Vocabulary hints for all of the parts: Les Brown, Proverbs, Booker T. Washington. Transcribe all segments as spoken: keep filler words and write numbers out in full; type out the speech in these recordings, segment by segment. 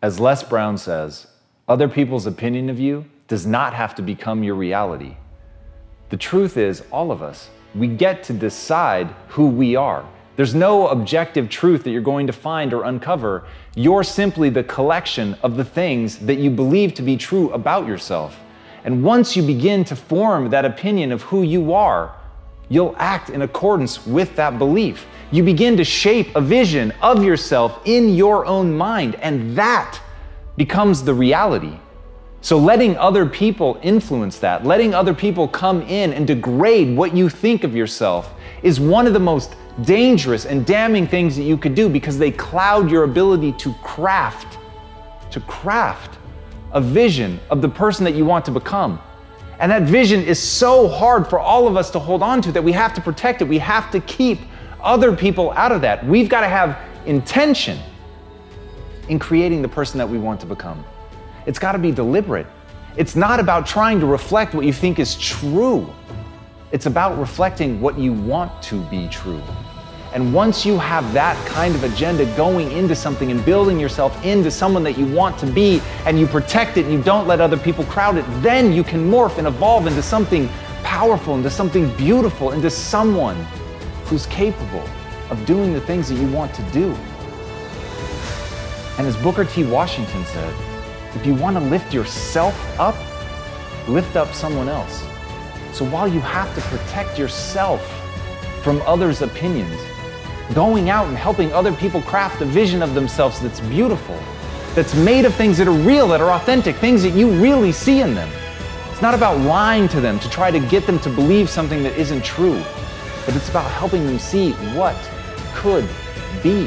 As Les Brown says, other people's opinion of you does not have to become your reality. The truth is, all of us, we get to decide who we are. There's no objective truth that you're going to find or uncover. You're simply the collection of the things that you believe to be true about yourself. And once you begin to form that opinion of who you are, you'll act in accordance with that belief. You begin to shape a vision of yourself in your own mind, and that becomes the reality. So letting other people influence that, letting other people come in and degrade what you think of yourself is one of the most dangerous and damning things that you could do, because they cloud your ability to craft, to craft a vision of the person that you want to become. And that vision is so hard for all of us to hold on to that we have to protect it. We have to keep other people out of that. We've got to have intention in creating the person that we want to become. It's got to be deliberate. It's not about trying to reflect what you think is true. It's about reflecting what you want to be true. And once you have that kind of agenda going into something and building yourself into someone that you want to be, and you protect it and you don't let other people crowd it, then you can morph and evolve into something powerful, into something beautiful, into someone who's capable of doing the things that you want to do. And as Booker T. Washington said, if you want to lift yourself up, lift up someone else. So while you have to protect yourself from others' opinions, going out and helping other people craft a vision of themselves that's beautiful, that's made of things that are real, that are authentic, things that you really see in them. It's not about lying to them to try to get them to believe something that isn't true, but it's about helping them see what could be.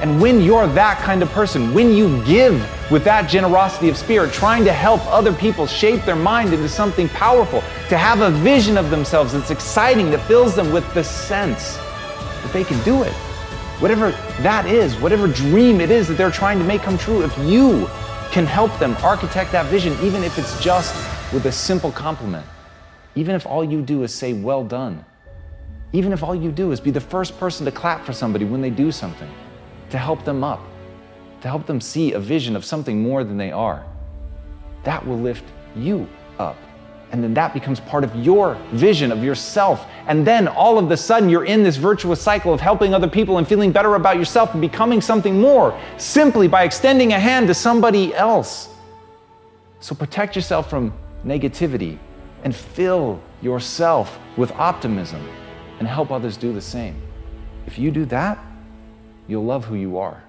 And when you're that kind of person, when you give with that generosity of spirit, trying to help other people shape their mind into something powerful, to have a vision of themselves that's exciting, that fills them with the sense that they can do it. Whatever that is, whatever dream it is that they're trying to make come true, if you can help them architect that vision, even if it's just with a simple compliment, even if all you do is say, well done, even if all you do is be the first person to clap for somebody when they do something, to help them up, to help them see a vision of something more than they are, that will lift you up. And then that becomes part of your vision of yourself. And then all of a sudden you're in this virtuous cycle of helping other people and feeling better about yourself and becoming something more simply by extending a hand to somebody else. So protect yourself from negativity and fill yourself with optimism and help others do the same. If you do that, you'll love who you are.